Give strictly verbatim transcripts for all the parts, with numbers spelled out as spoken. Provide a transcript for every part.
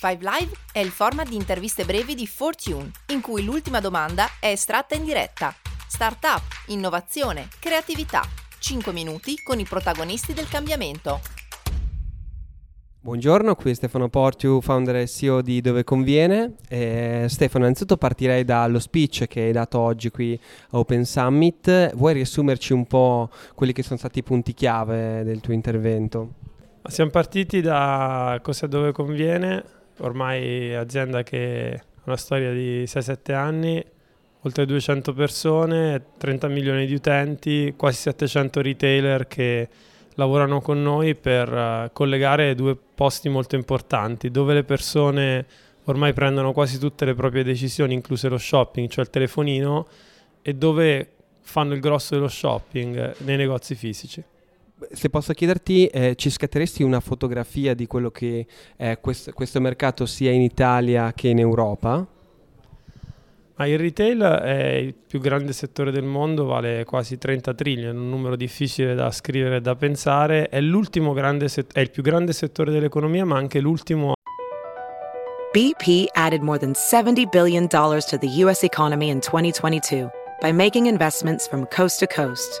Five Live è il format di interviste brevi di Fortune, in cui l'ultima domanda è estratta in diretta. Startup, innovazione, creatività. cinque minuti con i protagonisti del cambiamento. Buongiorno, qui Stefano Portiu, founder e C E O di Dove Conviene. Eh, Stefano, innanzitutto partirei dallo speech che hai dato oggi qui a Open Summit. Vuoi riassumerci un po' quelli che sono stati i punti chiave del tuo intervento? Siamo partiti da cosa Dove Conviene, ormai azienda che ha una storia di sei sette anni, oltre duecento persone, trenta milioni di utenti, quasi settecento retailer che lavorano con noi per collegare due posti molto importanti, dove le persone ormai prendono quasi tutte le proprie decisioni, incluse lo shopping, cioè il telefonino, e dove fanno il grosso dello shopping, nei negozi fisici. Se posso chiederti, eh, ci scatteresti una fotografia di quello che è questo, questo mercato sia in Italia che in Europa? Ah, il retail è il più grande settore del mondo, vale quasi trenta trilioni, un numero difficile da scrivere e da pensare. È l'ultimo grande set- è il più grande settore dell'economia, ma anche l'ultimo. B P added more than seventy billion dollars to the U S economy in twenty twenty-two by making investments from coast to coast.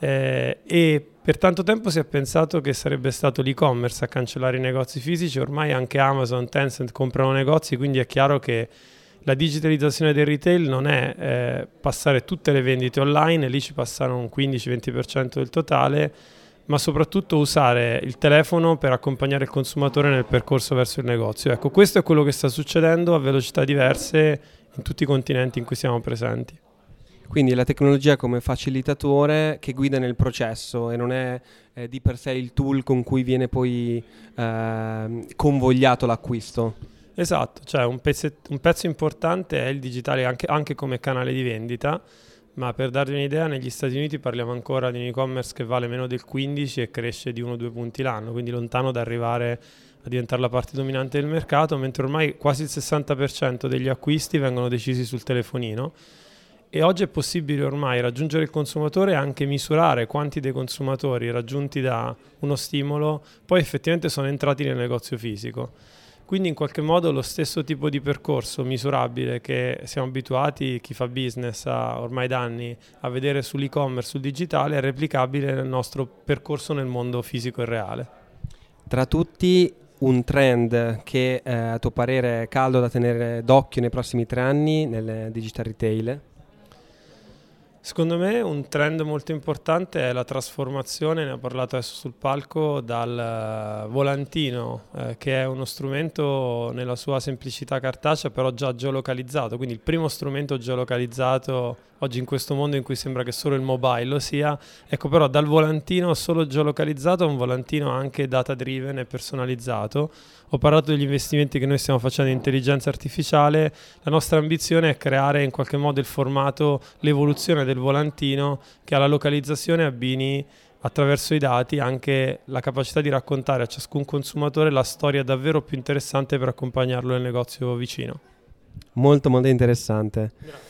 eh, e per tanto tempo si è pensato che sarebbe stato l'e-commerce a cancellare i negozi fisici, ormai anche Amazon, Tencent comprano negozi, quindi è chiaro che la digitalizzazione del retail non è eh, passare tutte le vendite online, lì ci passano un quindici venti per cento del totale, ma soprattutto usare il telefono per accompagnare il consumatore nel percorso verso il negozio. Ecco, questo è quello che sta succedendo a velocità diverse in tutti i continenti in cui siamo presenti. Quindi la tecnologia come facilitatore che guida nel processo e non è eh, di per sé il tool con cui viene poi eh, convogliato l'acquisto. Esatto, cioè un, pezzet- un pezzo importante è il digitale anche, anche come canale di vendita, ma per darvi un'idea negli Stati Uniti parliamo ancora di un e-commerce che vale meno del quindici e cresce di uno o due punti l'anno, quindi lontano da arrivare a diventare la parte dominante del mercato, mentre ormai quasi il sessanta per cento degli acquisti vengono decisi sul telefonino. E oggi è possibile ormai raggiungere il consumatore e anche misurare quanti dei consumatori raggiunti da uno stimolo poi effettivamente sono entrati nel negozio fisico. Quindi in qualche modo lo stesso tipo di percorso misurabile che siamo abituati, chi fa business a, ormai da anni, a vedere sull'e-commerce, sul digitale, è replicabile nel nostro percorso nel mondo fisico e reale. Tra tutti un trend che eh, a tuo parere è caldo da tenere d'occhio nei prossimi tre anni nel digital retail? Secondo me un trend molto importante è la trasformazione, ne ho parlato adesso sul palco, dal volantino, eh, che è uno strumento nella sua semplicità cartacea però già geolocalizzato, quindi il primo strumento geolocalizzato oggi in questo mondo in cui sembra che solo il mobile lo sia, ecco però dal volantino solo geolocalizzato a un volantino anche data driven e personalizzato. Ho parlato degli investimenti che noi stiamo facendo in intelligenza artificiale, la nostra ambizione è creare in qualche modo il formato, l'evoluzione del il volantino che alla localizzazione abbini attraverso i dati anche la capacità di raccontare a ciascun consumatore la storia davvero più interessante per accompagnarlo nel negozio vicino. Molto molto interessante. Grazie.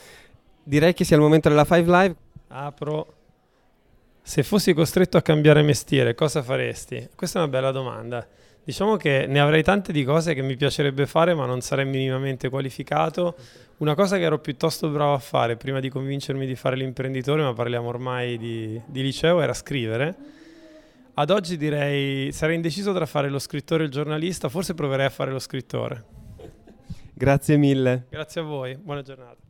Direi che sia il momento della Five Live. Apro. Se fossi costretto a cambiare mestiere, cosa faresti? Questa è una bella domanda. Diciamo che ne avrei tante di cose che mi piacerebbe fare ma non sarei minimamente qualificato. Una cosa che ero piuttosto bravo a fare prima di convincermi di fare l'imprenditore, ma parliamo ormai di, di liceo, era scrivere. Ad oggi direi sarei indeciso tra fare lo scrittore e il giornalista, forse proverei a fare lo scrittore. Grazie mille. Grazie a voi, buona giornata.